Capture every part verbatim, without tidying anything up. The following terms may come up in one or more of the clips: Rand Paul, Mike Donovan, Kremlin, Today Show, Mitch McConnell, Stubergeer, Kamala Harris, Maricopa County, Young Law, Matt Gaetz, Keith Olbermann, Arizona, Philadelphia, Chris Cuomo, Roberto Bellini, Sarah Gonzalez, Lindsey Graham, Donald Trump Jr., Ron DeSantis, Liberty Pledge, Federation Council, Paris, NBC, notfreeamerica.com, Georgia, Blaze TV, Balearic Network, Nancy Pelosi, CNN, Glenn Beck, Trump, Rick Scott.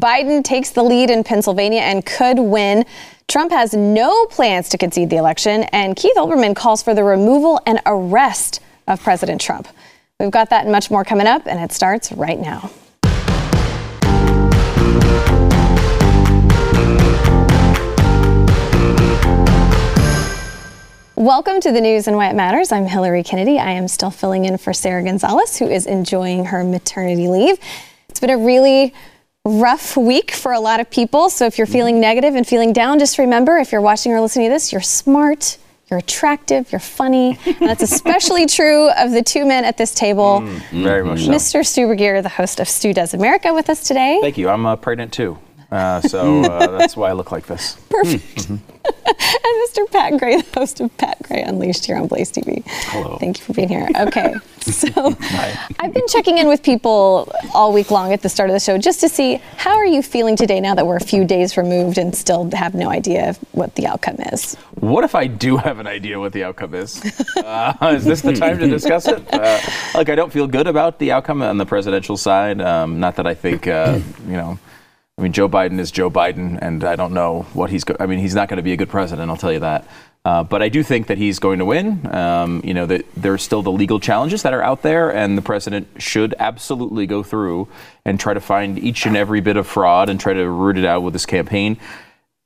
Biden takes the lead in Pennsylvania and could win. Trump has no plans to concede the election, and Keith Olbermann calls for the removal and arrest of President Trump. We've got that and much more coming up, and it starts right now. Welcome to the News and Why It Matters. I'm Hillary Kennedy. I am still filling in for Sarah Gonzalez, who is enjoying her maternity leave. It's been a really rough week for a lot of people. So if you're feeling negative and feeling down, just remember, if you're watching or listening to this, you're smart, you're attractive, you're funny. And that's especially true of the two men at this table. Mm, very much so. Mister Stubergeer, the host of Stu Does America, with us today. Thank you. I'm uh, pregnant too. Uh, so uh, that's why I look like this. Perfect. Mm-hmm. And Mister Pat Gray, the host of Pat Gray Unleashed here on Blaze T V. Hello. Thank you for being here. Okay. So I've been checking in with people all week long at the start of the show just to see how are you feeling today now that we're a few days removed and still have no idea what the outcome is. What if I do have an idea what the outcome is? Uh, is this the time to discuss it? Uh, look, I don't feel good about the outcome on the presidential side. Um, not that I think, uh, you know, I mean, Joe Biden is Joe Biden, and I don't know what he's going to do. I mean, he's not going to be a good president, I'll tell you that. Uh, but I do think that he's going to win. Um, you know, that there's still the legal challenges that are out there, and the president should absolutely go through and try to find each and every bit of fraud and try to root it out with his campaign.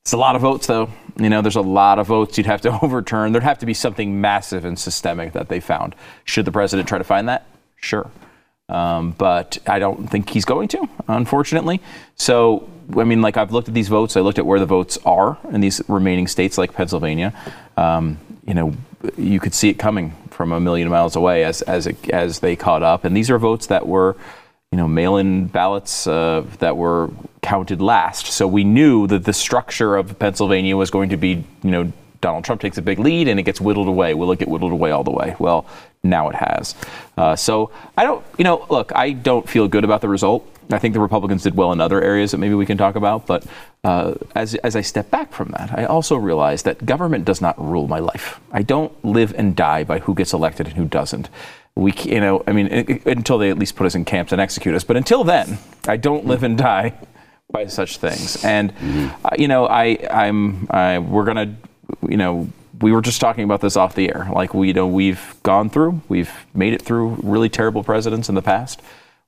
It's a lot of votes, though. You know, there's a lot of votes you'd have to overturn. There'd have to be something massive and systemic that they found. Should the president try to find that? Sure. Um, but I don't think he's going to, unfortunately. So, I mean, like I've looked at these votes. I looked at where the votes are in these remaining states like Pennsylvania. Um, you know, you could see it coming from a million miles away as as it, as they caught up. And these are votes that were, you know, mail-in ballots uh, that were counted last. So we knew that the structure of Pennsylvania was going to be, you know, Donald Trump takes a big lead and it gets whittled away. Will it get whittled away all the way? Well, now it has. Uh, so I don't, you know, look, I don't feel good about the result. I think the Republicans did well in other areas that maybe we can talk about. But uh, as as I step back from that, I also realize that government does not rule my life. I don't live and die by who gets elected and who doesn't. We, you know, I mean, it, it, until they at least put us in camps and execute us. But until then, I don't live and die by such things. And, mm-hmm. uh, you know, I I'm I, we're going to. You know, we were just talking about this off the air. Like, we you know, we've gone through, we've made it through really terrible presidents in the past.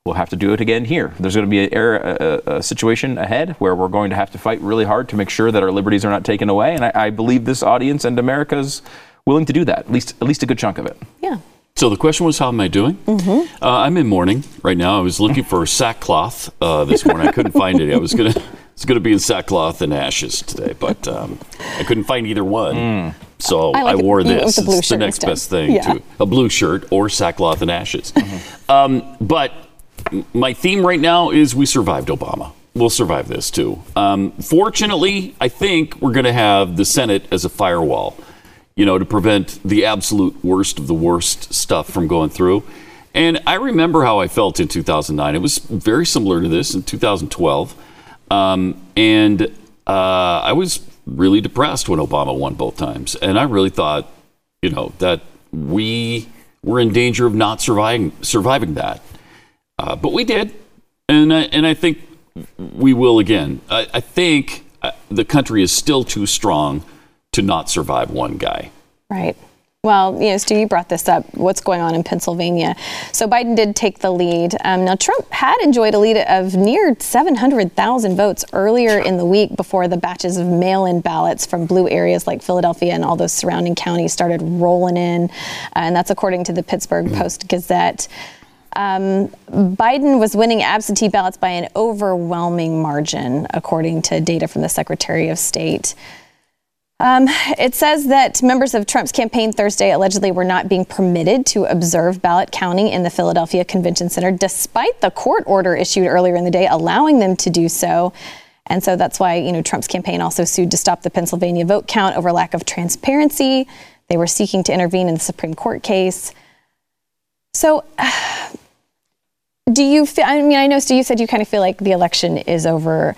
We'll have to do it again here. There's going to be a, a, a situation ahead where we're going to have to fight really hard to make sure that our liberties are not taken away. And I, I believe this audience and America's willing to do that, at least at least a good chunk of it. Yeah. So the question was, how am I doing? Mm-hmm. uh, I'm in mourning right now. I was looking for sackcloth uh, this morning. I couldn't find it. I was going to... It's going to be in sackcloth and ashes today, but um, I couldn't find either one, mm. so I, like I wore it, this. It it's the next instead. best thing yeah. to a blue shirt or sackcloth and ashes. Mm-hmm. um, but my theme right now is we survived Obama. We'll survive this, too. Um, fortunately, I think we're going to have the Senate as a firewall, you know, to prevent the absolute worst of the worst stuff from going through. And I remember how I felt in two thousand nine. It was very similar to this in two thousand twelve. Um, and uh, I was really depressed when Obama won both times. And I really thought, you know, that we were in danger of not surviving surviving that. Uh, but we did. And I, and I think we will again. I, I think uh, the country is still too strong to not survive one guy. Right. Well, you know, Stu, you brought this up, what's going on in Pennsylvania. So Biden did take the lead. Um, now, Trump had enjoyed a lead of near seven hundred thousand votes earlier in the week before the batches of mail-in ballots from blue areas like Philadelphia and all those surrounding counties started rolling in. Uh, and that's according to the Pittsburgh Post-Gazette. Um, Biden was winning absentee ballots by an overwhelming margin, according to data from the Secretary of State. Um, it says that members of Trump's campaign Thursday allegedly were not being permitted to observe ballot counting in the Philadelphia Convention Center, despite the court order issued earlier in the day allowing them to do so. And so that's why, you know, Trump's campaign also sued to stop the Pennsylvania vote count over lack of transparency. They were seeking to intervene in the Supreme Court case. So uh, do you feel, I mean, I know, Stu, you said you kind of feel like the election is over.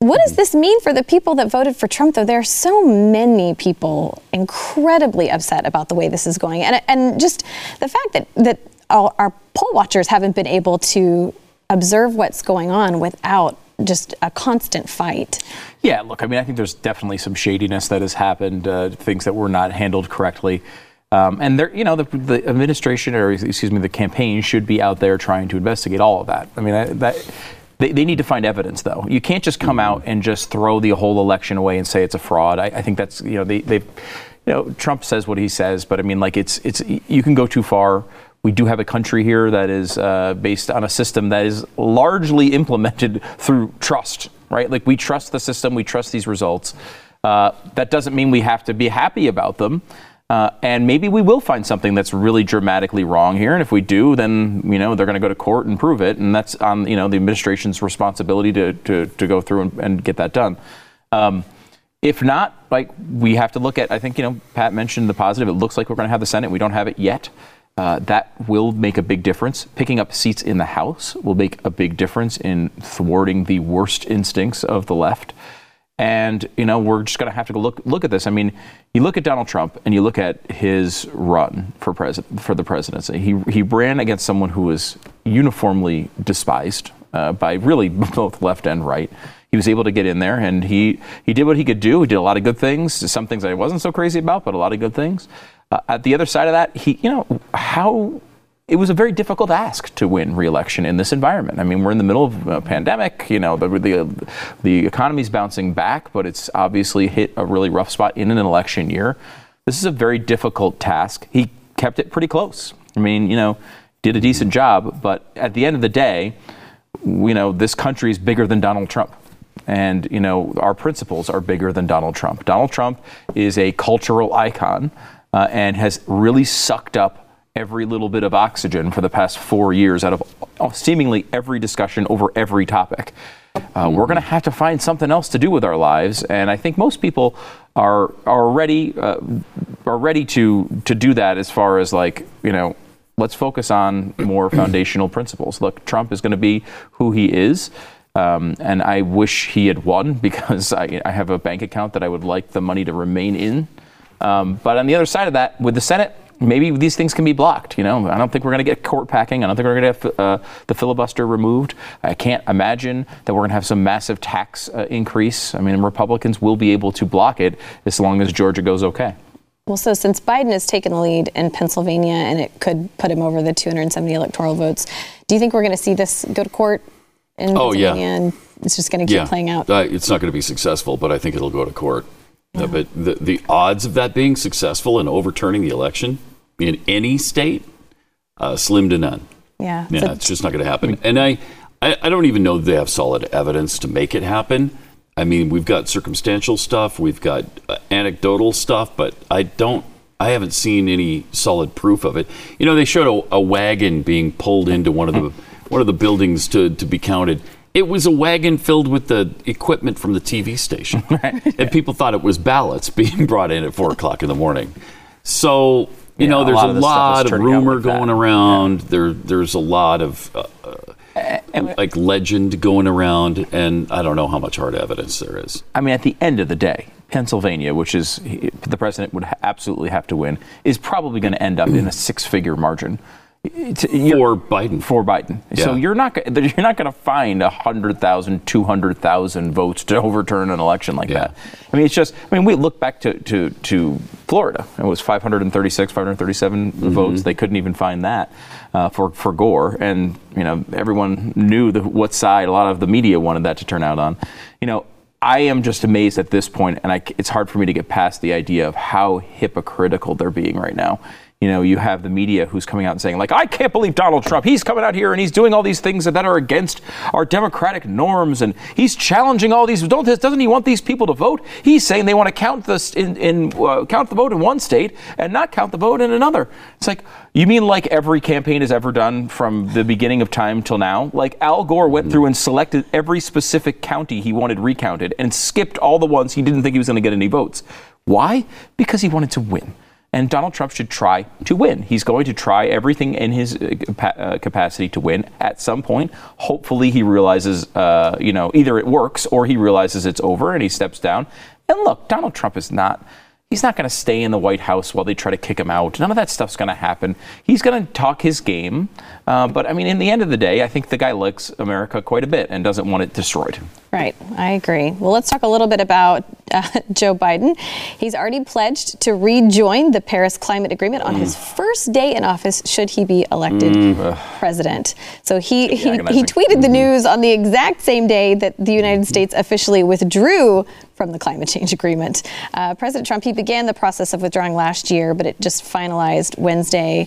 What does this mean for the people that voted for Trump, though? There are so many people incredibly upset about the way this is going. And and just the fact that, that all our poll watchers haven't been able to observe what's going on without just a constant fight. Yeah, look, I mean, I think there's definitely some shadiness that has happened, uh, things that were not handled correctly. Um, and there, you know, the, the administration, or excuse me, the campaign should be out there trying to investigate all of that. I mean, I, that they, they need to find evidence, though. You can't just come out and just throw the whole election away and say it's a fraud. I, I think that's, you know, they, they've, you know, Trump says what he says, but I mean, like, it's it's you can go too far. We do have a country here that is uh, based on a system that is largely implemented through trust, right? Like, we trust the system, we trust these results. Uh, that doesn't mean we have to be happy about them. Uh, and maybe we will find something that's really dramatically wrong here. And if we do, then, you know, they're going to go to court and prove it. And that's on, you know, the administration's responsibility to, to, to go through and, and get that done. Um, if not, like, we have to look at, I think, you know, Pat mentioned the positive. It looks like we're going to have the Senate. We don't have it yet. Uh, that will make a big difference. Picking up seats in the House will make a big difference in thwarting the worst instincts of the left. And, you know, we're just going to have to go look look at this. I mean, you look at Donald Trump and you look at his run for president for the presidency. He he ran against someone who was uniformly despised uh, by really both left and right. He was able to get in there and he he did what he could do. He did a lot of good things. Some things I wasn't so crazy about, but a lot of good things. Uh, at the other side of that, he, you know, how it was a very difficult ask to win re-election in this environment. I mean, we're in the middle of a pandemic, you know, the the, the economy's bouncing back, but it's obviously hit a really rough spot in an election year. This is a very difficult task. He kept it pretty close. I mean, you know, did a decent job, but at the end of the day, you know, this country is bigger than Donald Trump. And, you know, our principles are bigger than Donald Trump. Donald Trump is a cultural icon. Uh, and has really sucked up every little bit of oxygen for the past four years out of seemingly every discussion over every topic. Uh, we're going to have to find something else to do with our lives, and I think most people are are ready uh, are ready to to do that. As far as, like, you know, let's focus on more foundational principles. Look, Trump is going to be who he is. Um, and I wish he had won, because I, I have a bank account that I would like the money to remain in. Um, but on the other side of that, with the Senate, maybe these things can be blocked. You know, I don't think we're going to get court packing. I don't think we're going to have uh, the filibuster removed. I can't imagine that we're going to have some massive tax uh, increase. I mean, Republicans will be able to block it as long as Georgia goes okay. Well, so since Biden has taken the lead in Pennsylvania and it could put him over the two hundred seventy electoral votes, do you think we're going to see this go to court in Pennsylvania? Oh, yeah. And it's just going to keep yeah. playing out? Uh, it's not going to be successful, but I think it'll go to court. Yeah. Uh, but the, the odds of that being successful and overturning the election in any state, uh, slim to none. Yeah. Yeah, so it's just not going to happen. And I, I, I don't even know they have solid evidence to make it happen. I mean, we've got circumstantial stuff. We've got uh, anecdotal stuff, but I don't I haven't seen any solid proof of it. You know, they showed a, a wagon being pulled into one of the one of the buildings to, to be counted. It was a wagon filled with the equipment from the T V station. Right. And people thought it was ballots being brought in at four o'clock in the morning. So, you yeah, know, there's a lot of, lot of rumor like going around. Yeah. There, There's a lot of, uh, uh, like, legend going around. And I don't know how much hard evidence there is. I mean, at the end of the day, Pennsylvania, which is the president would absolutely have to win, is probably going to end up in a six-figure margin. For Biden. For Biden. Yeah. So you're not you're not going to find one hundred thousand, two hundred thousand votes to overturn an election like yeah. that. I mean, it's just, I mean, we look back to, to, to Florida. It was five hundred thirty-six, five hundred thirty-seven mm-hmm. votes. They couldn't even find that uh, for, for Gore. And, you know, everyone knew the, what side. A lot of the media wanted that to turn out on. You know, I am just amazed at this point, and I, it's hard for me to get past the idea of how hypocritical they're being right now. You know, you have the media who's coming out and saying, like, I can't believe Donald Trump. He's coming out here and he's doing all these things that are against our democratic norms. And he's challenging all these. Don't, doesn't he want these people to vote? He's saying they want to count the, in, in, uh, count the vote in one state and not count the vote in another. It's like, you mean like every campaign has ever done from the beginning of time till now? Like, Al Gore went through and selected every specific county he wanted recounted and skipped all the ones he didn't think he was going to get any votes. Why? Because he wanted to win. And Donald Trump should try to win. He's going to try everything in his uh, capacity to win at some point. Hopefully he realizes, uh, you know, either it works or he realizes it's over and he steps down. And look, Donald Trump is not, He's not going to stay in the White House while they try to kick him out. None of that stuff's going to happen. He's going to talk his game. Uh, but, I mean, in the end of the day, I think the guy likes America quite a bit and doesn't want it destroyed. Right. I agree. Well, let's talk a little bit about uh, Joe Biden. He's already pledged to rejoin the Paris Climate Agreement on mm. his first day in office, should he be elected mm. president. So he, he, he tweeted the news on the exact same day that the United States officially withdrew from the climate change agreement. Uh, President Trump, he began the process of withdrawing last year, but it just finalized Wednesday.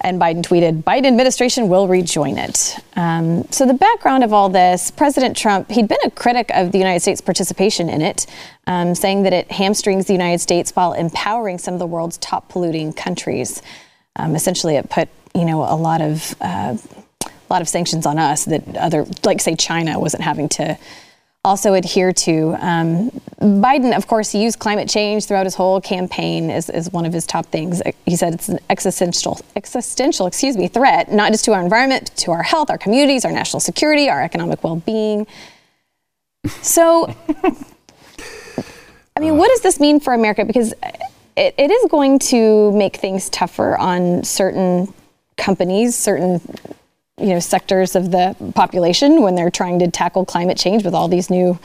And Biden tweeted, Biden administration will rejoin it. Um, so the background of all this, President Trump, he'd been a critic of the United States participation in it, um, saying that it hamstrings the United States while empowering some of the world's top polluting countries. Um, essentially, it put, you know, a lot of uh, a lot of sanctions on us that other, like, say, China wasn't having to also adhere to. Um, Biden, of course, he used climate change throughout his whole campaign as, as one of his top things. He said it's an existential, existential, excuse me, threat, not just to our environment, to our health, our communities, our national security, our economic well-being. So, I mean, what does this mean for America? Because it, it is going to make things tougher on certain companies, certain you know, sectors of the population when they're trying to tackle climate change with all these new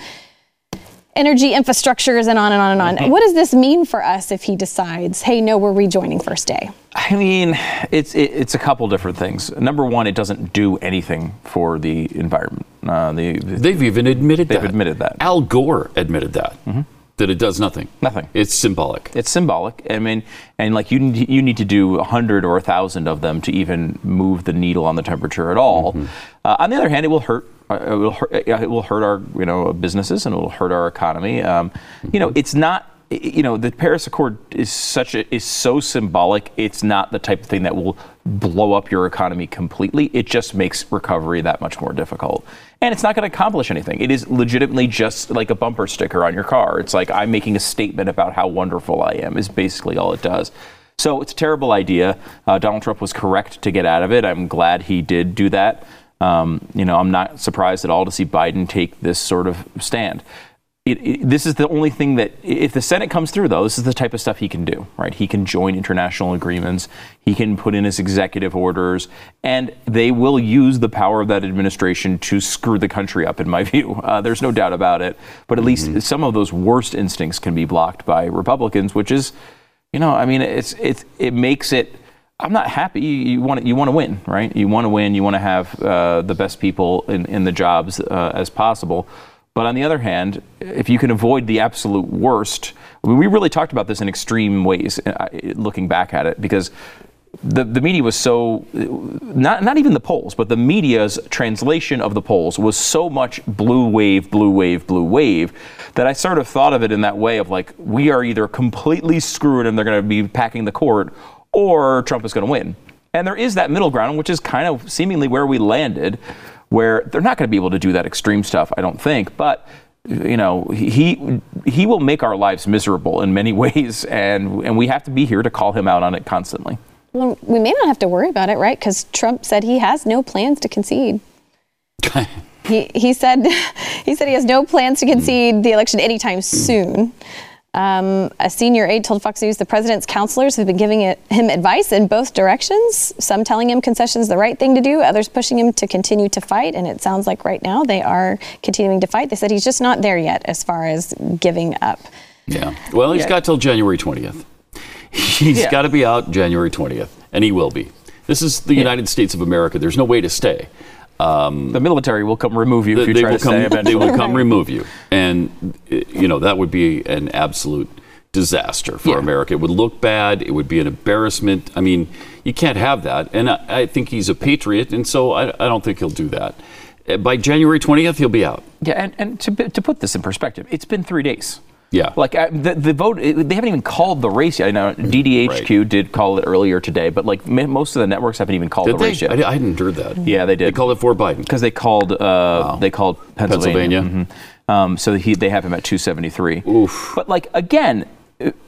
energy infrastructures and on and on and on. Mm-hmm. What does this mean for us if he decides, hey, no, we're rejoining first day? I mean, it's it, it's a couple different things. Number one, it doesn't do anything for the environment. Uh, the, they've even admitted they've that. They've admitted that. Al Gore admitted that. Mm-hmm. That it does nothing. Nothing. It's symbolic. It's symbolic. I mean, and like you need, you need to do a hundred or a thousand of them to even move the needle on the temperature at all. Mm-hmm. Uh, on the other hand, it will hurt. Uh, it will hurt. It will hurt our you know businesses and it will hurt our economy. Um, mm-hmm. You know, it's not. You know, the Paris Accord is such a, is so symbolic. It's not the type of thing that will blow up your economy completely. It just makes recovery that much more difficult. And it's not going to accomplish anything. It is legitimately just like a bumper sticker on your car. It's like, I'm making a statement about how wonderful I am is basically all it does. So it's a terrible idea. Uh, Donald Trump was correct to get out of it. I'm glad he did do that. Um, you know, I'm not surprised at all to see Biden take this sort of stand. It, it, this is the only thing that, if the Senate comes through, though, this is the type of stuff he can do, right? He can join international agreements. He can put in his executive orders, and they will use the power of that administration to screw the country up, in my view. Uh, there's no doubt about it. But at least mm-hmm. some of those worst instincts can be blocked by Republicans, which is, you know, I mean, it's it's it makes it. I'm not happy. You, you want you want to win, right? You want to win. You want to have uh, the best people in in the jobs uh, as possible. But on the other hand, if you can avoid the absolute worst, I mean, we really talked about this in extreme ways, looking back at it, because the, the media was so, not not even the polls, but the media's translation of the polls was so much blue wave, blue wave, blue wave, that I sort of thought of it in that way of like, we are either completely screwed and they're going to be packing the court, or Trump is going to win. And there is that middle ground, which is kind of seemingly where we landed, where they're not going to be able to do that extreme stuff, I don't think. But, you know, he he will make our lives miserable in many ways, and and we have to be here to call him out on it constantly. Well, we may not have to worry about it, right? Because Trump said he has no plans to concede. he he said he said he has no plans to concede the election anytime soon. Um, a senior aide told Fox News the president's counselors have been giving it, him advice in both directions, some telling him concessions the right thing to do, others pushing him to continue to fight. And it sounds like right now they are continuing to fight. They said he's just not there yet as far as giving up. Yeah. Well, he's yeah. got till January twentieth. He's yeah. got to be out January twentieth, and he will be. This is the yeah. United States of America. There's no way to stay. Um, the military will come remove you if you try to stay eventually. They will come remove you. And, you know, that would be an absolute disaster for yeah. America. It would look bad. It would be an embarrassment. I mean, you can't have that. And I, I think he's a patriot, and so I, I don't think he'll do that. By January twentieth, he'll be out. Yeah, and, and to, to put this in perspective, it's been three days. Yeah. Like, uh, the, the vote, it, they haven't even called the race yet. I know D D H Q right. did call it earlier today, but, like, m- most of the networks haven't even called did the they? race yet. I, I hadn't heard that. Yeah, they did. They called it for Biden. Because they called uh, wow. they called Pennsylvania. Pennsylvania. Mm-hmm. Um, so he, they have him at two seventy-three. Oof. But, like, again,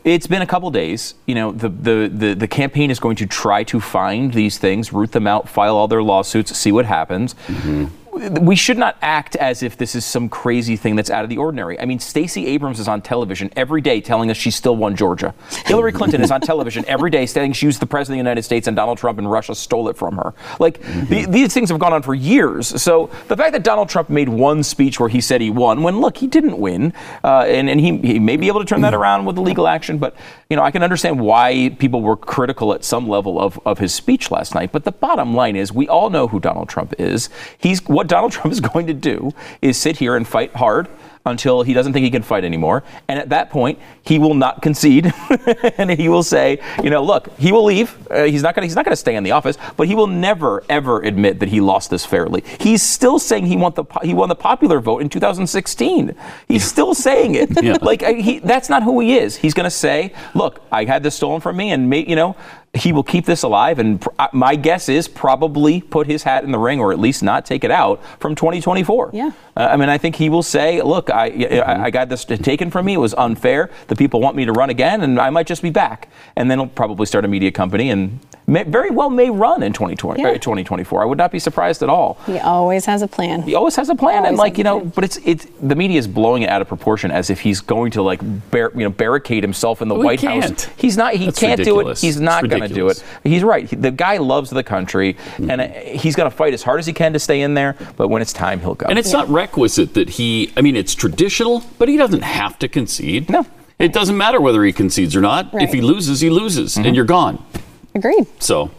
it's been a couple days. You know, the, the, the, the campaign is going to try to find these things, root them out, file all their lawsuits, see what happens. Mm-hmm. we should not act as if this is some crazy thing that's out of the ordinary. I mean, Stacey Abrams is on television every day telling us she still won Georgia. Hillary Clinton is on television every day saying she was the president of the United States and Donald Trump and Russia stole it from her. Like, mm-hmm. the, these things have gone on for years. So the fact that Donald Trump made one speech where he said he won, when, look, he didn't win, uh, and, and he, he may be able to turn that around with the legal action, but, you know, I can understand why people were critical at some level of, of his speech last night. But the bottom line is we all know who Donald Trump is. He's what Donald Trump is going to do is sit here and fight hard until he doesn't think he can fight anymore. And at that point, he will not concede. And he will say, you know, look, he will leave. Uh, he's not going he's not going to stay in the office, but he will never, ever admit that he lost this fairly. He's still saying he won the he won the popular vote in two thousand sixteen. He's still saying it. Yeah. Like, he, that's not who he is. He's going to say, look, I had this stolen from me, and, you know, he will keep this alive, and pr- my guess is probably put his hat in the ring, or at least not take it out from twenty twenty-four. Yeah, uh, I mean, I think he will say, "Look, I, mm-hmm. I I got this taken from me. It was unfair. The people want me to run again, and I might just be back." And then he'll probably start a media company, and may, very well may run in twenty twenty, yeah. uh, twenty twenty-four. I would not be surprised at all. He always has a plan. He always has a plan, always and like you know, plan. But it's it's the media is blowing it out of proportion as if he's going to like bar- you know barricade himself in the we White can't. House. He's not. He That's can't ridiculous. do it. He's not going to do it. He's right. The guy loves the country, mm-hmm. and he's going to fight as hard as he can to stay in there, but when it's time, he'll go. And it's yeah. not requisite that he, I mean, it's traditional, but he doesn't have to concede. No. It doesn't matter whether he concedes or not. Right. If he loses, he loses, mm-hmm. and you're gone. Agreed. So...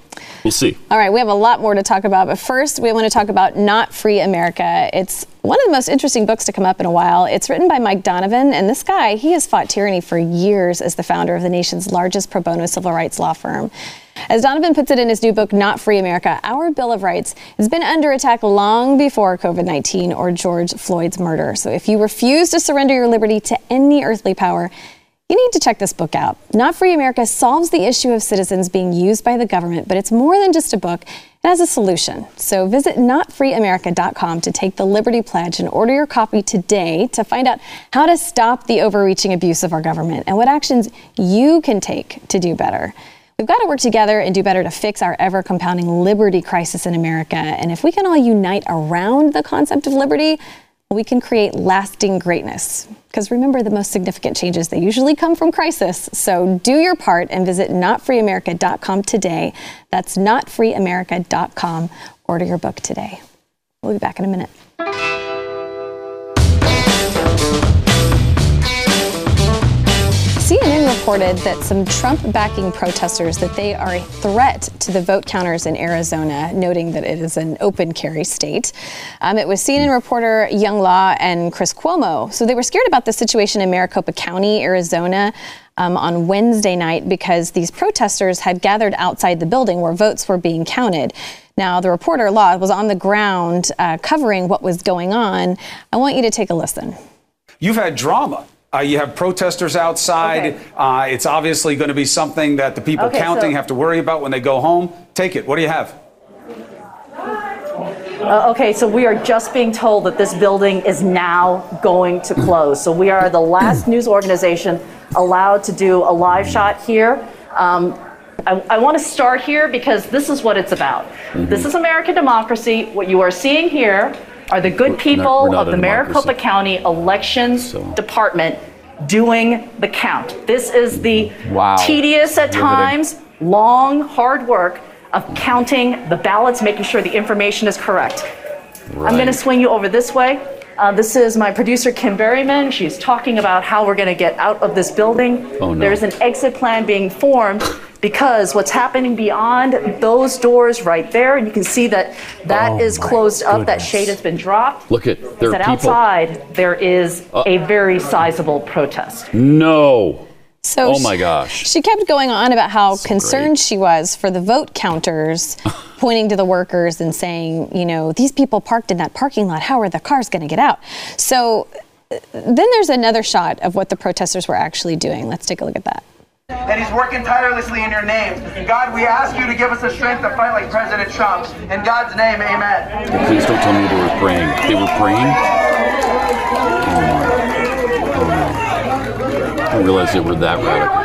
we'll see. All right. We have a lot more to talk about. But first, we want to talk about Not Free America. It's one of the most interesting books to come up in a while. It's written by Mike Donovan. And this guy, he has fought tyranny for years as the founder of the nation's largest pro bono civil rights law firm. As Donovan puts it in his new book, Not Free America, our Bill of Rights has been under attack long before covid nineteen or George Floyd's murder. So if you refuse to surrender your liberty to any earthly power, you need to check this book out. Not Free America solves the issue of citizens being used by the government, but it's more than just a book. It has a solution. So visit not free america dot com to take the Liberty Pledge and order your copy today to find out how to stop the overreaching abuse of our government and what actions you can take to do better. We've got to work together and do better to fix our ever-compounding liberty crisis in America. And if we can all unite around the concept of liberty, we can create lasting greatness. Because remember, the most significant changes, they usually come from crisis. So do your part and visit not free america dot com today. That's not free america dot com. Order your book today. We'll be back in a minute. C N N reported that some Trump-backing protesters, that they are a threat to the vote counters in Arizona, noting that it is an open carry state. Um, it was C N N reporter Young Law and Chris Cuomo. So they were scared about the situation in Maricopa County, Arizona, um, on Wednesday night because these protesters had gathered outside the building where votes were being counted. Now, the reporter, Law, was on the ground uh, covering what was going on. I want you to take a listen. You've had drama. Uh, you have protesters outside. Okay. Uh, it's obviously going to be something that the people okay, counting so have to worry about when they go home. Take it. What do you have? Uh, okay, so we are just being told that this building is now going to close. So we are the last news organization allowed to do a live shot here. Um, I, I want to start here because this is what it's about. Mm-hmm. This is American democracy. What you are seeing here are the good people we're not, we're not of the Maricopa County Elections so. Department doing the count. This is the wow. tedious at times, long, hard work of counting the ballots, making sure the information is correct. Right. I'm going to swing you over this way. Uh, this is my producer, Kim Berryman. She's talking about how we're going to get out of this building. Oh, no. There's an exit plan being formed. Because what's happening beyond those doors right there, and you can see that that oh is closed up, goodness. That shade has been dropped. Look at there. Is that outside there is uh, a very sizable protest. No. So oh my gosh. She, she kept going on about how so concerned great. She was for the vote counters, pointing to the workers and saying, you know, these people parked in that parking lot. How are the cars going to get out? So then there's another shot of what the protesters were actually doing. Let's take a look at that. And he's working tirelessly in your name. God, we ask you to give us the strength to fight like President Trump. In God's name, amen. And please don't tell me they were praying. They were praying? Oh, no. Oh, no. I didn't realize they were that radical.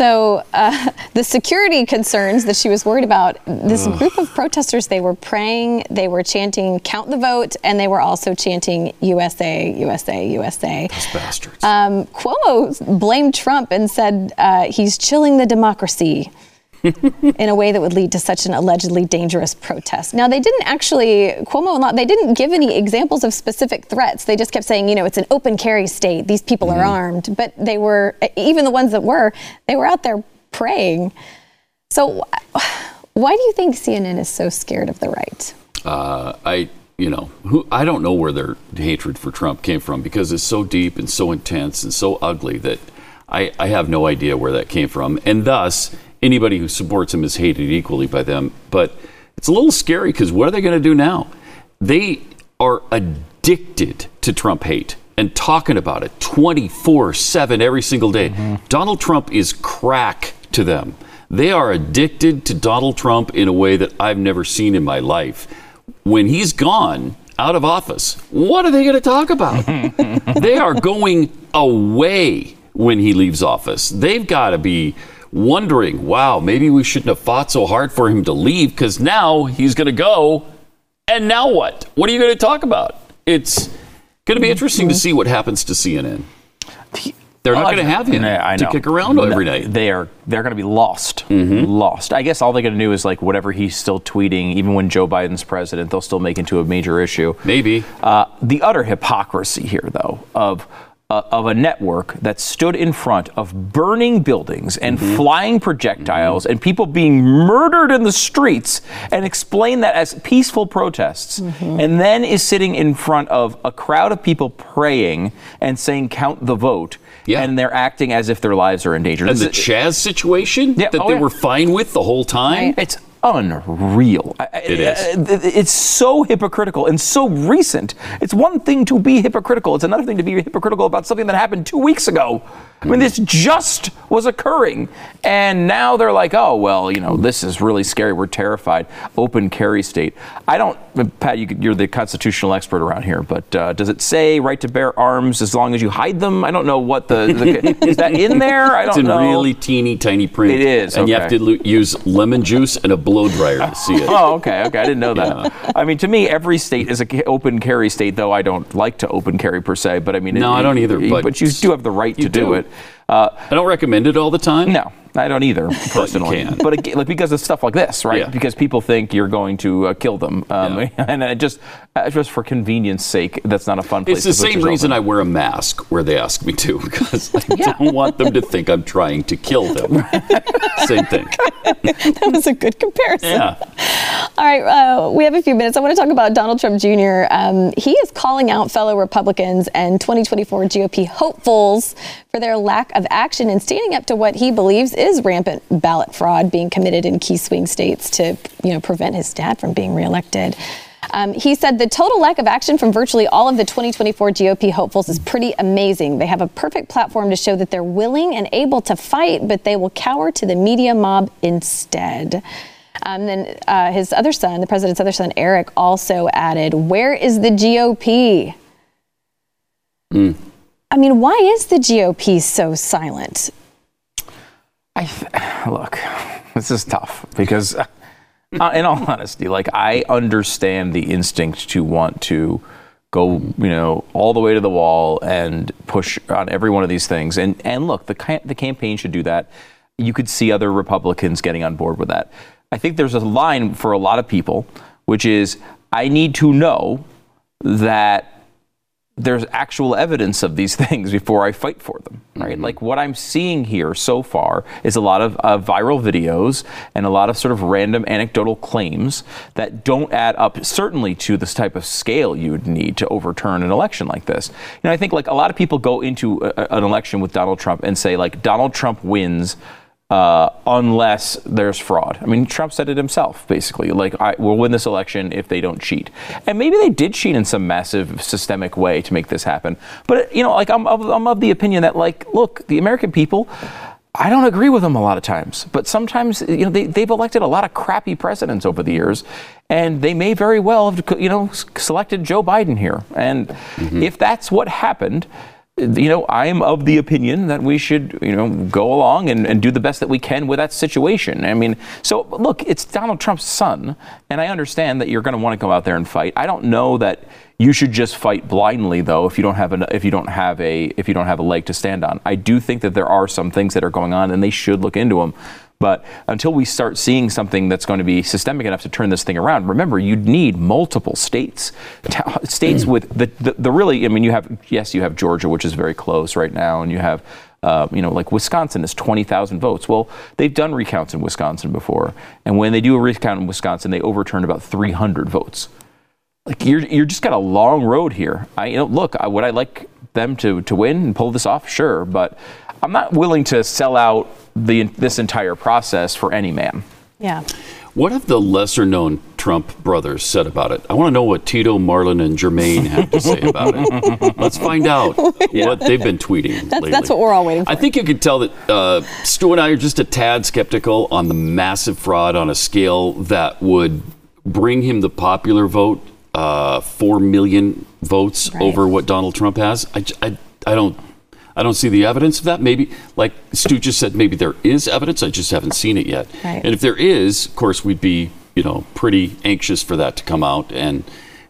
So uh, the security concerns that she was worried about, this Ugh. group of protesters, they were praying, they were chanting, count the vote, and they were also chanting, U S A, U S A, U S A. Those bastards. Um, Cuomo blamed Trump and said uh, he's chilling the democracy in a way that would lead to such an allegedly dangerous protest. Now, they didn't actually, Cuomo and Law, they didn't give any examples of specific threats. They just kept saying, you know, it's an open carry state. These people mm-hmm. are armed. But they were, even the ones that were, they were out there praying. So why do you think C N N is so scared of the right? Uh, I, you know, who, I don't know where their hatred for Trump came from, because it's so deep and so intense and so ugly that I, I have no idea where that came from. And thus, anybody who supports him is hated equally by them. But it's a little scary, because what are they going to do now? They are addicted to Trump hate and talking about it twenty-four seven every single day. Mm-hmm. Donald Trump is crack to them. They are addicted to Donald Trump in a way that I've never seen in my life. When he's gone out of office, what are they going to talk about? They are going away when he leaves office. They've got to be wondering, wow, maybe we shouldn't have fought so hard for him to leave, because now he's going to go. And now what? What are you going to talk about? It's going to be interesting to see what happens to C N N. They're not going to have him to kick around every night. They are. They're going to be lost. Mm-hmm. Lost. I guess all they're going to do is, like, whatever he's still tweeting, even when Joe Biden's president, they'll still make into a major issue. Maybe. Uh, the utter hypocrisy here, though, of Uh, of a network that stood in front of burning buildings and mm-hmm. flying projectiles mm-hmm. and people being murdered in the streets and explained that as peaceful protests, mm-hmm. and then is sitting in front of a crowd of people praying and saying, count the vote, yeah. and they're acting as if their lives are in danger. And the it, Chaz situation yeah, that oh, they yeah. were fine with the whole time? It's unreal. It is. It's so hypocritical and so recent. It's one thing to be hypocritical. It's another thing to be hypocritical about something that happened two weeks ago. I mean, this just was occurring. And now they're like, oh, well, you know, this is really scary. We're terrified. Open carry state. I don't, Pat, you could, you're the constitutional expert around here, but uh, does it say right to bear arms as long as you hide them? I don't know what the, the is that in there? I don't know. It's in know. really teeny, tiny print. It is. And okay. you have to use lemon juice and a blow dryer to see it. Oh, okay. Okay. I didn't know that. Yeah. I mean, to me, every state is an open carry state, though I don't like to open carry per se, but I mean. No, it, I don't either. But, but you do have the right to do, do it. Uh, I don't recommend it all the time. No, I don't either, personally. But, but again, like, because of stuff like this, right? Yeah. Because people think you're going to uh, kill them. Um, yeah. And uh, just uh, just for convenience sake, that's not a fun place. It's the same reason I wear a mask where they ask me to, because I yeah. don't want them to think I'm trying to kill them. Same thing. That was a good comparison. Yeah. All right, uh, we have a few minutes. I want to talk about Donald Trump Junior Um, he is calling out fellow Republicans and twenty twenty-four G O P hopefuls for their lack of action and standing up to what he believes is rampant ballot fraud being committed in key swing states to, you know, prevent his dad from being reelected. Um, he said the total lack of action from virtually all of the twenty twenty-four G O P hopefuls is pretty amazing. They have a perfect platform to show that they're willing and able to fight, but they will cower to the media mob instead. Um, then uh, his other son, the president's other son, Eric, also added, where is the G O P? Mm. I mean, why is the G O P so silent? I th- look, this is tough because... Uh- Uh, in all honesty, like, I understand the instinct to want to go, you know, all the way to the wall and push on every one of these things. And and look, the the campaign should do that. You could see other Republicans getting on board with that. I think there's a line for a lot of people, which is, I need to know that there's actual evidence of these things before I fight for them, right? Mm-hmm. Like, what I'm seeing here so far is a lot of uh, viral videos and a lot of sort of random anecdotal claims that don't add up, certainly to this type of scale you would need to overturn an election like this. You know, I think, like, a lot of people go into a, an election with Donald Trump and say, like, Donald Trump wins Uh, unless there's fraud. I mean, Trump said it himself, basically, like, I will win this election if they don't cheat. And maybe they did cheat in some massive systemic way to make this happen. But, you know, like, I'm, I'm of the opinion that, like, look, the American people, I don't agree with them a lot of times, but sometimes, you know, they, they've elected a lot of crappy presidents over the years, and they may very well have, you know, selected Joe Biden here. And mm-hmm. if that's what happened, you know, I'm of the opinion that we should, you know, go along and, and do the best that we can with that situation. I mean, so look, it's Donald Trump's son, and I understand that you're going to want to go out there and fight. I don't know that you should just fight blindly, though, if you don't have an, if you don't have a if you don't have a leg to stand on. I do think that there are some things that are going on, and they should look into them. But until we start seeing something that's going to be systemic enough to turn this thing around, remember, you'd need multiple states, t- states with the, the, the really, I mean, you have, yes, you have Georgia, which is very close right now. And you have, uh, you know, like Wisconsin is twenty thousand votes. Well, they've done recounts in Wisconsin before. And when they do a recount in Wisconsin, they overturned about three hundred votes. Like you're, you're just got a long road here. I, you know, look, I, would I like them to, to win and pull this off? Sure. But I'm not willing to sell out the this entire process for any man. Yeah. What have the lesser-known Trump brothers said about it? I want to know what Tito, Marlon, and Jermaine have to say about it. Let's find out yeah. what they've been tweeting that's, lately. That's what we're all waiting for. I think you could tell that uh, Stu and I are just a tad skeptical on the massive fraud on a scale that would bring him the popular vote, uh, four million votes right. over what Donald Trump has. I, I, I don't... I don't see the evidence of that. Maybe, like Stu just said, maybe there is evidence. I just haven't seen it yet. Right. And if there is, of course, we'd be, you know, pretty anxious for that to come out and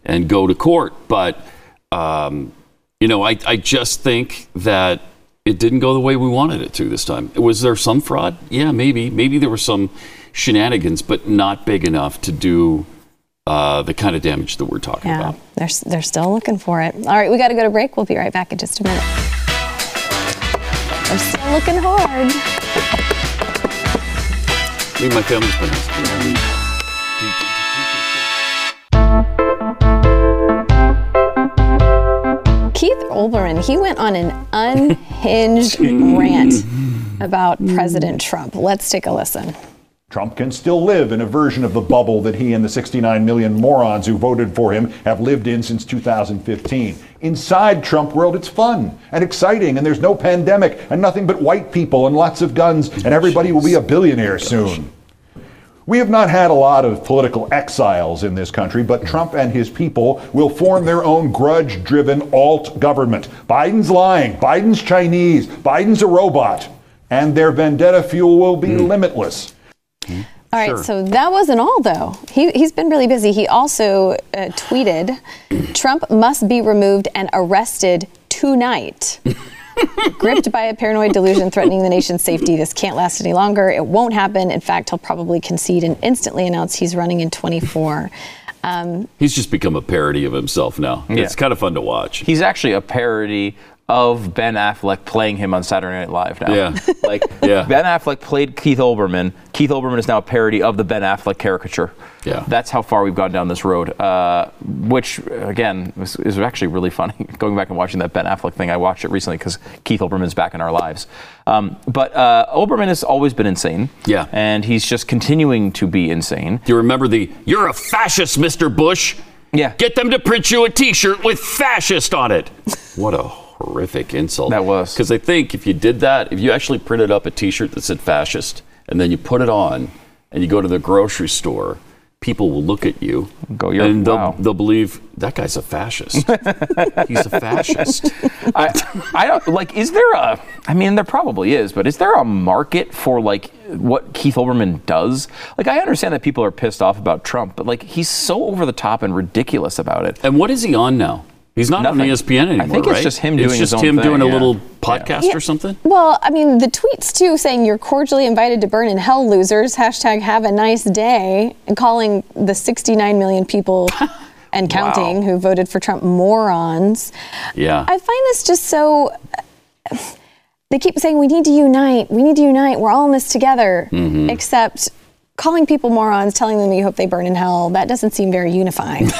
and go to court. But, um, you know, I, I just think that it didn't go the way we wanted it to this time. Was there some fraud? Yeah, maybe. Maybe there were some shenanigans, but not big enough to do uh, the kind of damage that we're talking yeah, about. They're, they're still looking for it. All right, we got to go to break. We'll be right back in just a minute. I'm still looking hard. Me and my family's friends. Keith Olbermann, he went on an unhinged rant about President Trump. Let's take a listen. Trump can still live in a version of the bubble that he and the sixty-nine million morons who voted for him have lived in since two thousand fifteen. Inside Trump world, it's fun and exciting, and there's no pandemic and nothing but white people and lots of guns, and everybody will be a billionaire soon. We have not had a lot of political exiles in this country, but Trump and his people will form their own grudge-driven alt government. Biden's lying, Biden's Chinese, Biden's a robot, and their vendetta fuel will be mm. limitless. All right, sure. So that wasn't all, though. He, he's been really busy. He also uh, tweeted, Trump must be removed and arrested tonight. Gripped by a paranoid delusion threatening the nation's safety, this can't last any longer. It won't happen. In fact, he'll probably concede and instantly announce he's running in twenty-four. Um, he's just become a parody of himself now. Yeah. It's kind of fun to watch. He's actually a parody of Ben Affleck playing him on Saturday Night Live now. Yeah. Like, yeah. Ben Affleck played Keith Olbermann. Keith Olbermann is now a parody of the Ben Affleck caricature. Yeah. That's how far we've gone down this road, uh, which, again, is, is actually really funny. Going back and watching that Ben Affleck thing, I watched it recently because Keith Olbermann's back in our lives. Um, but uh, Olbermann has always been insane. Yeah. And he's just continuing to be insane. Do you remember the, you're a fascist, Mister Bush? Yeah. Get them to print you a T-shirt with fascist on it. What a horrific insult that was, because I think if you did that, if you actually printed up a T-shirt that said fascist and then you put it on and you go to the grocery store, people will look at you go, you're, and they'll, wow. they'll believe that guy's a fascist. He's a fascist. I, I don't like. Is there a? I mean, there probably is, but is there a market for like what Keith Olbermann does? Like, I understand that people are pissed off about Trump, but like he's so over the top and ridiculous about it. And what is he on now? He's not Nothing. on E S P N anymore, right? I think it's right? just him doing it's just his own him thing, doing a yeah. little podcast yeah. or something? Well, I mean, the tweets, too, saying you're cordially invited to burn in hell, losers, hashtag have a nice day, and calling the sixty-nine million people and counting wow. who voted for Trump morons. Yeah. I find this just so... They keep saying, we need to unite, we need to unite, we're all in this together, mm-hmm. except... Calling people morons, telling them you hope they burn in hell, that doesn't seem very unifying.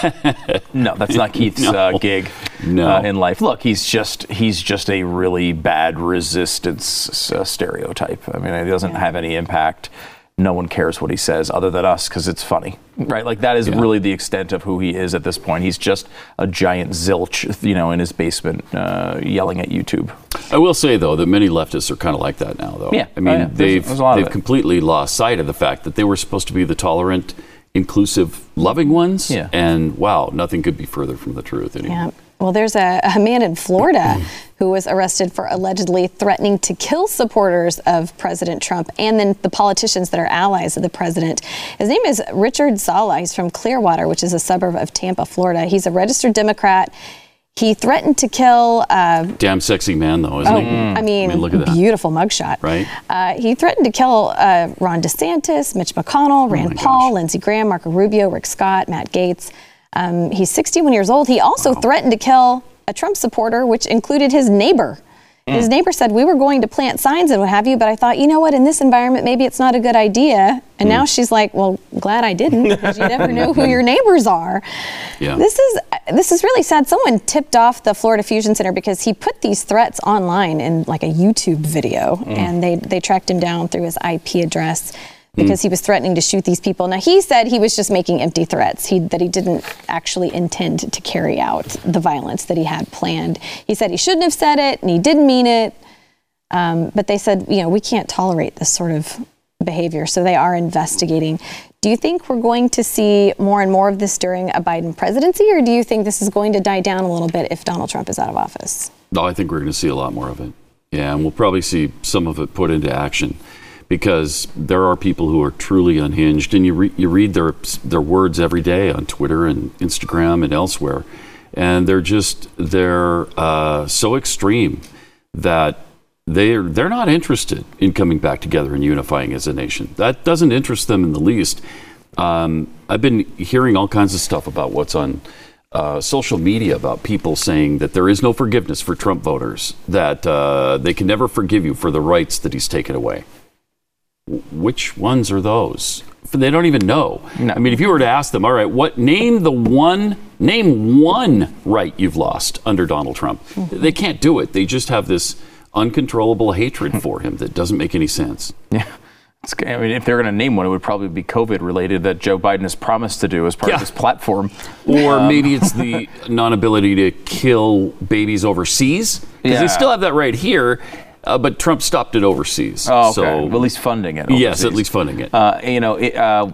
No, that's not Keith's no. uh, gig no. uh, in life. Look, he's just he's just a really bad resistance uh, stereotype. I mean, it doesn't yeah. have any impact. No one cares what he says other than us because it's funny, right? Like that is yeah. really the extent of who he is at this point. He's just a giant zilch, you know, in his basement uh, yelling at YouTube. I will say, though, that many leftists are kind of like that now, though. Yeah, I mean, yeah. they've, there's, there's they've completely lost sight of the fact that they were supposed to be the tolerant, inclusive, loving ones. Yeah. And wow, nothing could be further from the truth anymore. Yeah. Well, there's a, a man in Florida who was arrested for allegedly threatening to kill supporters of President Trump and then the politicians that are allies of the president. His name is Richard Zala. He's from Clearwater, which is a suburb of Tampa, Florida. He's a registered Democrat. He threatened to kill... Uh, Damn sexy man, though, isn't oh, he? Mm. I mean, I mean look at that. Beautiful mugshot. Right. Uh, he threatened to kill uh, Ron DeSantis, Mitch McConnell, Rand oh Paul, gosh. Lindsey Graham, Marco Rubio, Rick Scott, Matt Gaetz. Um, he's sixty-one years old. He also wow. threatened to kill a Trump supporter, which included his neighbor. Mm. His neighbor said, we were going to plant signs and what have you, but I thought, you know what, in this environment, maybe it's not a good idea. And mm. now she's like, well, glad I didn't, because you never know who your neighbors are. Yeah. This is this is really sad. Someone tipped off the Florida Fusion Center because he put these threats online in like a YouTube video, mm. and they, they tracked him down through his I P address, because he was threatening to shoot these people. Now, he said he was just making empty threats, he, that he didn't actually intend to carry out the violence that he had planned. He said he shouldn't have said it, and he didn't mean it. Um, but they said, you know, we can't tolerate this sort of behavior, so they are investigating. Do you think we're going to see more and more of this during a Biden presidency, or do you think this is going to die down a little bit if Donald Trump is out of office? No, I think we're going to see a lot more of it. Yeah, and we'll probably see some of it put into action, because there are people who are truly unhinged, and you re- you read their their words every day on Twitter and Instagram and elsewhere, and they're just they're uh, so extreme that they're they're not interested in coming back together and unifying as a nation. That doesn't interest them in the least. Um, I've been hearing all kinds of stuff about what's on uh, social media about people saying that there is no forgiveness for Trump voters, that uh, they can never forgive you for the rights that he's taken away. Which ones are those? They don't even know. No. I mean, if you were to ask them, all right, what name the one, name one right you've lost under Donald Trump. Mm-hmm. They can't do it. They just have this uncontrollable hatred for him that doesn't make any sense. Yeah. It's, I mean, if they're going to name one, it would probably be COVID related that Joe Biden has promised to do as part yeah. of his platform. Or um. maybe it's the non-ability to kill babies overseas, because yeah. they still have that right here. Uh, but Trump stopped it overseas. Oh, okay. So well, at least funding it overseas. Yes, at least funding it. Uh, you know, it, uh,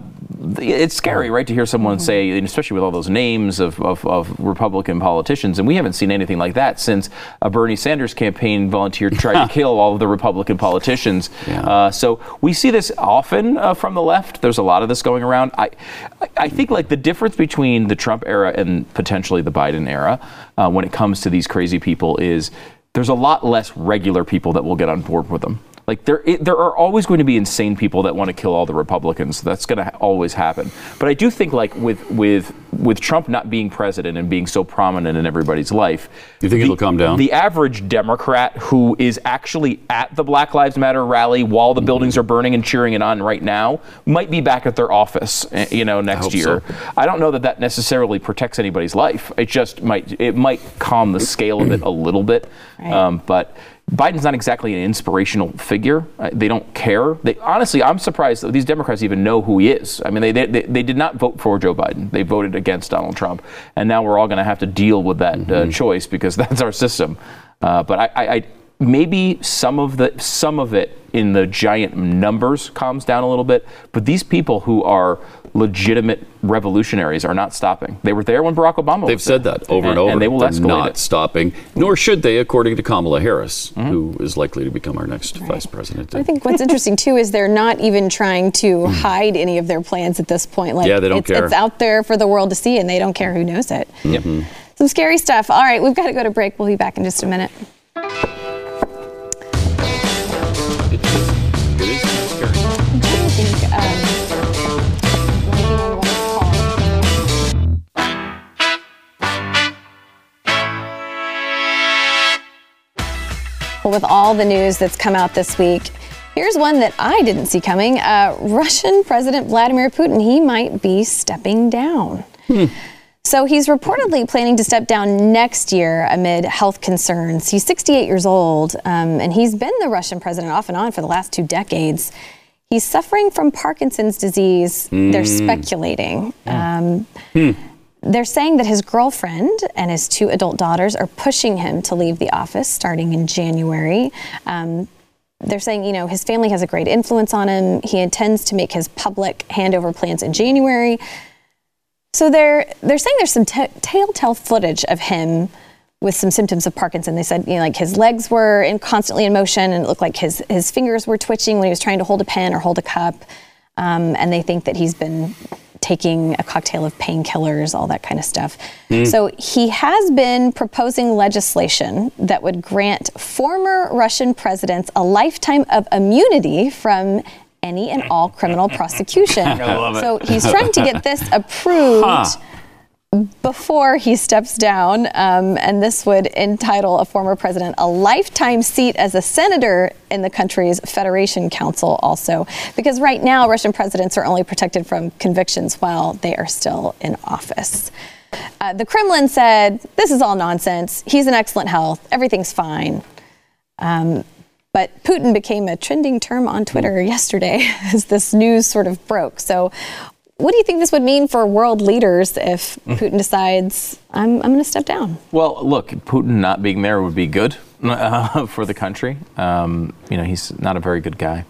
it's scary, right, to hear someone say, and especially with all those names of, of, of Republican politicians, and we haven't seen anything like that since a Bernie Sanders campaign volunteer tried to kill all of the Republican politicians. Yeah. Uh, so we see this often uh, from the left. There's a lot of this going around. I, I, I think, like, the difference between the Trump era and potentially the Biden era uh, when it comes to these crazy people is there's a lot less regular people that will get on board with them. Like, there it, there are always going to be insane people that want to kill all the Republicans. That's going to ha- always happen. But I do think, like, with with with Trump not being president and being so prominent in everybody's life, you think the, it'll calm down? The average Democrat who is actually at the Black Lives Matter rally while the mm-hmm. buildings are burning and cheering it on right now might be back at their office, you know, next I year. So. I don't know that that necessarily protects anybody's life. It just might it might calm the scale of it a little bit. Right. Um, but Biden's not exactly an inspirational figure. Uh, they don't care. They, honestly, I'm surprised that these Democrats even know who he is. I mean, they, they they did not vote for Joe Biden. They voted against Donald Trump. And now we're all going to have to deal with that mm-hmm. uh, choice, because that's our system. Uh, but I, I, I maybe some of the some of it in the giant numbers calms down a little bit. But these people who are legitimate revolutionaries are not stopping. They were there when Barack Obama was They've said there. that over and, and over. And they will They're escalate not it. stopping, nor should they, according to Kamala Harris, mm-hmm. who is likely to become our next right. vice president. I think what's interesting, too, is they're not even trying to hide any of their plans at this point. Like, yeah, they don't it's, care. It's out there for the world to see, and they don't care who knows it. Mm-hmm. Some scary stuff. All right, we've got to go to break. We'll be back in just a minute. It is, it is scary. I'm trying to think, um, with all the news that's come out this week, here's one that I didn't see coming. Uh, Russian President Vladimir Putin, he might be stepping down. Hmm. So he's reportedly planning to step down next year amid health concerns. He's sixty-eight years old, um, and he's been the Russian president off and on for the last two decades. He's suffering from Parkinson's disease. Mm. They're speculating. Um, hmm. They're saying that his girlfriend and his two adult daughters are pushing him to leave the office starting in January. Um, they're saying, you know, his family has a great influence on him. He intends to make his public handover plans in January. So they're they're saying there's some t- telltale footage of him with some symptoms of Parkinson's. They said, you know, like his legs were in, constantly in motion, and it looked like his, his fingers were twitching when he was trying to hold a pen or hold a cup. Um, and they think that he's been taking a cocktail of painkillers, all that kind of stuff. Mm. So he has been proposing legislation that would grant former Russian presidents a lifetime of immunity from any and all criminal prosecution. I love it. So he's trying to get this approved. Huh. Before he steps down, um, and this would entitle a former president a lifetime seat as a senator in the country's Federation Council also, because right now Russian presidents are only protected from convictions while they are still in office. Uh, the Kremlin said, this is all nonsense. He's in excellent health. Everything's fine. Um, But Putin became a trending term on Twitter yesterday as this news sort of broke. So what do you think this would mean for world leaders if Putin decides, I'm, I'm going to step down? Well, look, Putin not being there would be good uh, for the country. Um, you know, he's not a very good guy.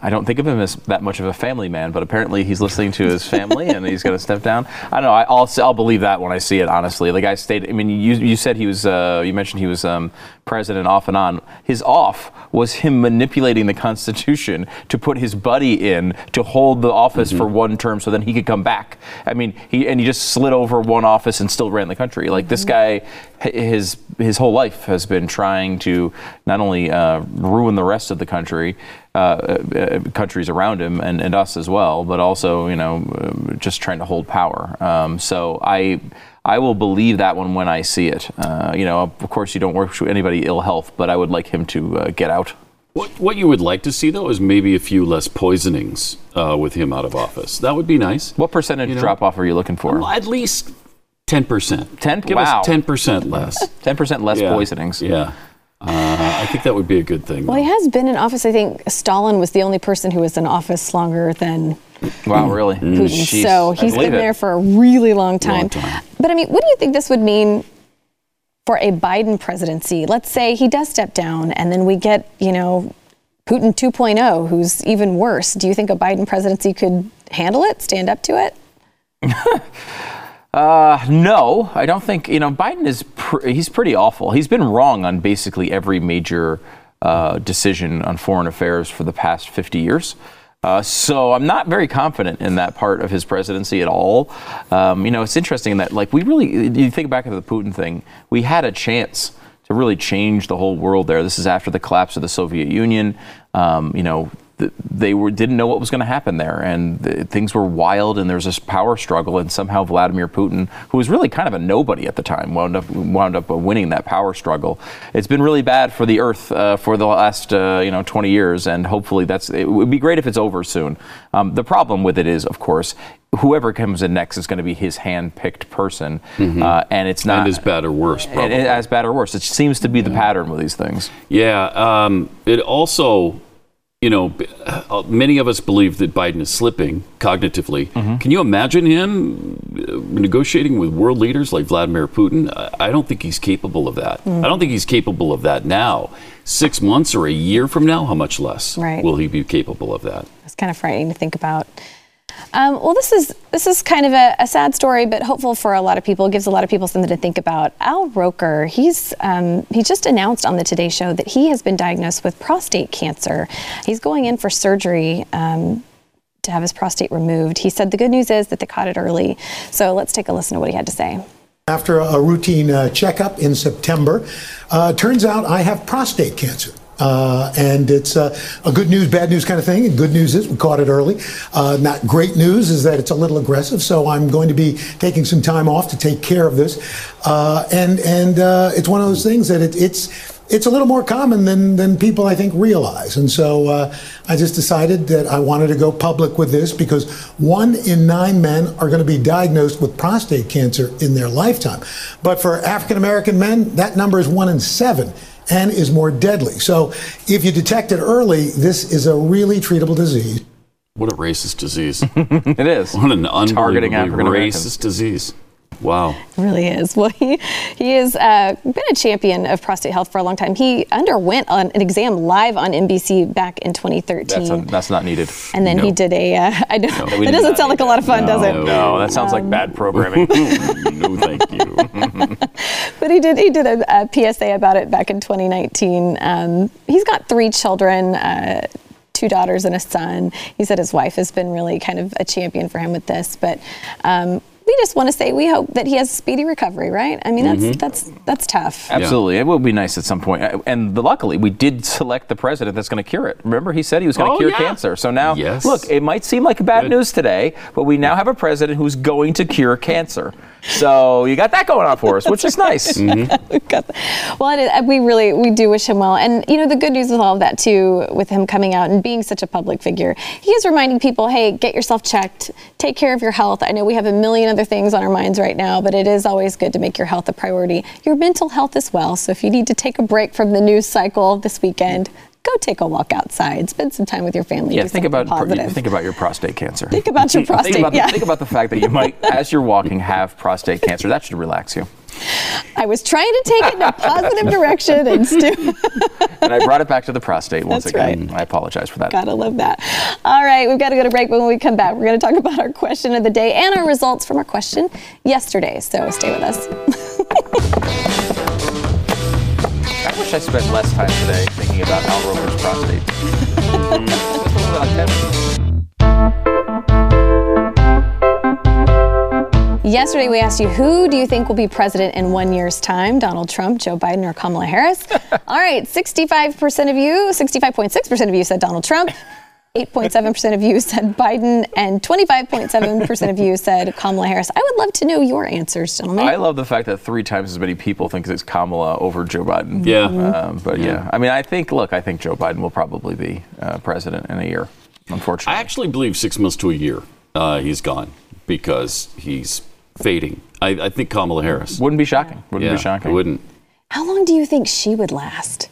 I don't think of him as that much of a family man, but apparently he's listening to his family and he's going to step down. I don't know. I, I'll, I'll believe that when I see it, honestly. The guy stayed. I mean, you, you said he was, uh, you mentioned he was um, president off and on. His off was him manipulating the Constitution to put his buddy in to hold the office mm-hmm. for one term so then he could come back. I mean, he and he just slid over one office and still ran the country. Like, this guy, his his whole life has been trying to not only uh, ruin the rest of the country, Uh, uh, countries around him and, and us as well, but also, you know, uh, just trying to hold power. Um, so I I will believe that one when I see it. Uh, you know, of course, you don't wish anybody ill health, but I would like him to uh, get out. What, what you would like to see, though, is maybe a few less poisonings uh, with him out of office. That would be nice. What percentage you know, drop off are you looking for? Well, at least ten percent. ten? Give wow. us ten percent less. ten percent less yeah. poisonings. Yeah. Uh, I think that would be a good thing. Well, though. He has been in office. I think Stalin was the only person who was in office longer than wow, really? Putin. Mm, so he's been it. there for a really long time. long time. But I mean, what do you think this would mean for a Biden presidency? Let's say he does step down and then we get, you know, Putin two point oh, who's even worse. Do you think a Biden presidency could handle it, stand up to it? Uh, no, I don't think, you know, Biden is, pr- he's pretty awful. He's been wrong on basically every major uh, decision on foreign affairs for the past fifty years. Uh, so I'm not very confident in that part of his presidency at all. Um, you know, it's interesting that, like, we really, you think back to the Putin thing, we had a chance to really change the whole world there. This is after the collapse of the Soviet Union, um, you know, they were didn't know what was going to happen there, and the, things were wild, and there was this power struggle, and somehow Vladimir Putin, who was really kind of a nobody at the time, wound up wound up winning that power struggle. It's been really bad for the earth uh, for the last uh, you know twenty years, and hopefully that's it would be great if it's over soon. Um, the problem with it is, of course, whoever comes in next is going to be his hand-picked person, mm-hmm. uh, and it's not... And as bad or worse, probably. It, as bad or worse. It seems to be the pattern with these things. Yeah, um, it also... You know, many of us believe that Biden is slipping cognitively. Mm-hmm. Can you imagine him negotiating with world leaders like Vladimir Putin? I don't think he's capable of that. Mm-hmm. I don't think he's capable of that now. Six months or a year from now, how much less right. will he be capable of that? It's kind of frightening to think about. Um, well, this is this is kind of a, a sad story, but hopeful for a lot of people. It gives a lot of people something to think about. Al Roker, he's um, he just announced on the Today Show that he has been diagnosed with prostate cancer. He's going in for surgery um, to have his prostate removed. He said the good news is that they caught it early. So let's take a listen to what he had to say. After a routine uh, checkup in September, uh, turns out I have prostate cancer. Uh, and it's uh, a good news, bad news kind of thing. And good news is we caught it early. Uh, not great news is that it's a little aggressive. So I'm going to be taking some time off to take care of this. Uh, and and uh, it's one of those things that it, it's it's a little more common than than people, I think, realize. And so uh, I just decided that I wanted to go public with this because one in nine men are going to be diagnosed with prostate cancer in their lifetime. But for African-American men, that number is one in seven. And is more deadly. So if you detect it early, this is a really treatable disease. What a racist disease. It is. What an unbelievably racist disease. Wow. It really is. Well, he, he has uh, been a champion of prostate health for a long time. He underwent an, an exam live on N B C back in twenty thirteen. That's, a, that's not needed. And then no. he did a, uh, I know, no, that doesn't sound like that. a lot of fun, no, does it? No, no, that sounds um, like bad programming. No, thank you. But he did, he did a, a P S A about it back in twenty nineteen. Um, he's got three children. Uh, two daughters and a son. He said his wife has been really kind of a champion for him with this, but um, we just want to say we hope that he has a speedy recovery, right? I mean, that's mm-hmm. that's that's tough. Absolutely. Yeah. It would be nice at some point. And the, luckily, we did select the president that's going to cure it. Remember, he said he was going to oh, cure yeah. cancer. So now, yes. look, it might seem like bad Good. news today, but we now have a president who's going to cure cancer. So you got that going on for us, which is nice. Mm-hmm. We've got that. Well, it is, we really, we do wish him well. And, you know, the good news with all of that, too, with him coming out and being such a public figure, he is reminding people, hey, get yourself checked, take care of your health. I know we have a million other things on our minds right now, but it is always good to make your health a priority. Your mental health as well. So if you need to take a break from the news cycle this weekend, go take a walk outside. Spend some time with your family. Yeah, think about positive. think about your prostate cancer. Think about your prostate. think, about yeah. the, think about the fact that you might, as you're walking, have prostate cancer. That should relax you. I was trying to take it in a positive direction, and Stu. And I brought it back to the prostate once That's again. Right. I apologize for that. Gotta love that. All right, we've got to go to break. But when we come back, we're going to talk about our question of the day and our results from our question yesterday. So stay with us. I wish I spent less time today thinking about Al Roker's prostate. Yesterday, we asked you, who do you think will be president in one year's time? Donald Trump, Joe Biden, or Kamala Harris? All right, sixty-five percent of you, sixty-five point six percent of you said Donald Trump. eight point seven percent of you said Biden, and twenty-five point seven percent of you said Kamala Harris. I would love to know your answers, gentlemen. I love the fact that three times as many people think it's Kamala over Joe Biden. Yeah. Um, but yeah. yeah, I mean, I think, look, I think Joe Biden will probably be uh, president in a year, unfortunately. I actually believe six months to a year uh, he's gone because he's fading. I, I think Kamala Harris. Wouldn't be shocking. Wouldn't yeah, be shocking. It wouldn't. How long do you think she would last?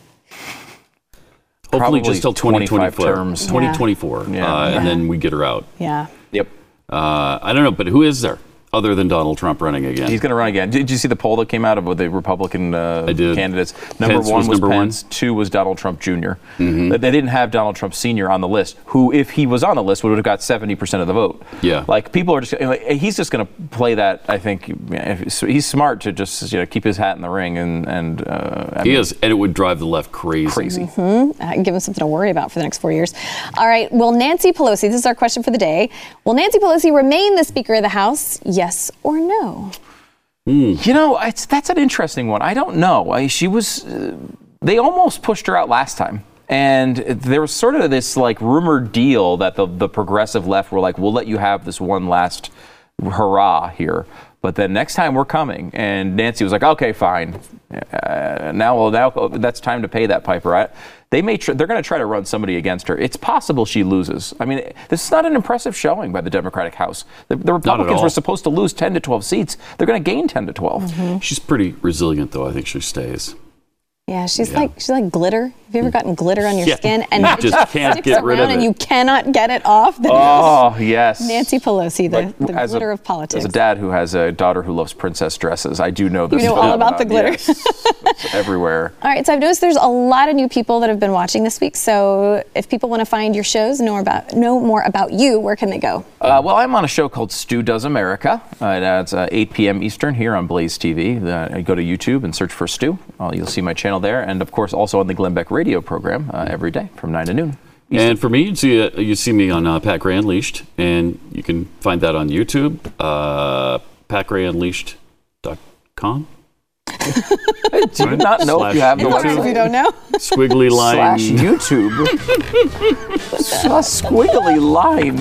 Hopefully Probably just till twenty twenty-four, terms. Yeah. twenty twenty-four, yeah. Uh, yeah. and then we get her out. Yeah. Yep. Uh, I don't know, but who is there other than Donald Trump running again? He's going to run again. Did you see the poll that came out of the Republican uh, candidates? Number Pence one was, was number Pence. One. Two was Donald Trump Junior Mm-hmm. They didn't have Donald Trump Senior on the list, who, if he was on the list, would have got seventy percent of the vote. Yeah. Like, people are just, like, he's just going to play that, I think. He's smart to just, you know, keep his hat in the ring. and, and uh, I He mean, is, and it would drive the left crazy. Crazy. Mm-hmm. Uh, give him something to worry about for the next four years. All right, will Nancy Pelosi, this is our question for the day, will Nancy Pelosi remain the Speaker of the House? Yes or no? Mm. You know, it's, that's an interesting one. I don't know. I, she was, uh, they almost pushed her out last time. And there was sort of this like rumored deal that the, the progressive left were like, we'll let you have this one last hurrah here. But then next time we're coming. And Nancy was like, okay, fine. Uh, now, well, now that's time to pay that piper. I, They may tr- they're going to try to run somebody against her. It's possible she loses. I mean, this is not an impressive showing by the Democratic House. The, the Republicans were supposed to lose ten to twelve seats. They're going to gain ten to twelve. Mm-hmm. She's pretty resilient, though. I think she stays. Yeah, she's yeah. like she's like glitter. Have you ever gotten glitter on your yeah. skin and you it just, just can't get rid of it, and you cannot get it off? Then oh yes, Nancy Pelosi, the, like, the glitter a, of politics. As a dad who has a daughter who loves princess dresses, I do know this. You know all about the glitter. Yes, it's everywhere. All right, so I've noticed there's a lot of new people that have been watching this week. So if people want to find your shows, know about know more about you, where can they go? Uh, well, I'm on a show called Stu Does America. Uh, it's uh, eight p.m. Eastern here on Blaze T V. Uh, go to YouTube and search for Stu. Uh, you'll see my channel there, and of course also on the Glenn Beck radio program uh, every day from nine to noon. Eastern. And for me, you see, uh, you see me on uh, Pat Gray Unleashed, and you can find that on YouTube, uh, pat gray unleashed dot com. I do not know if you have no YouTube. If you don't know. Squiggly line. Slash YouTube. Slash squiggly line.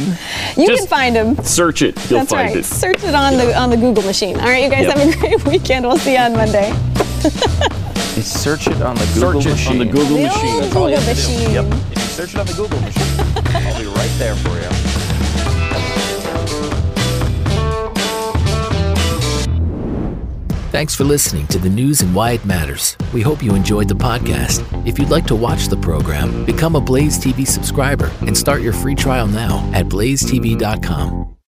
You Just can find him. Search it. You'll That's find right. it. Search it on yeah. the on the Google machine. All right, you guys yep. have a great weekend. We'll see you on Monday. Search it on the Google search machine. Search it on the Google the machine. That's all Google you have to machine. Do. Yep. If you search it on the Google machine, I'll be right there for you. Thanks for listening to the news and why it matters. We hope you enjoyed the podcast. If you'd like to watch the program, become a Blaze T V subscriber and start your free trial now at blaze t v dot com.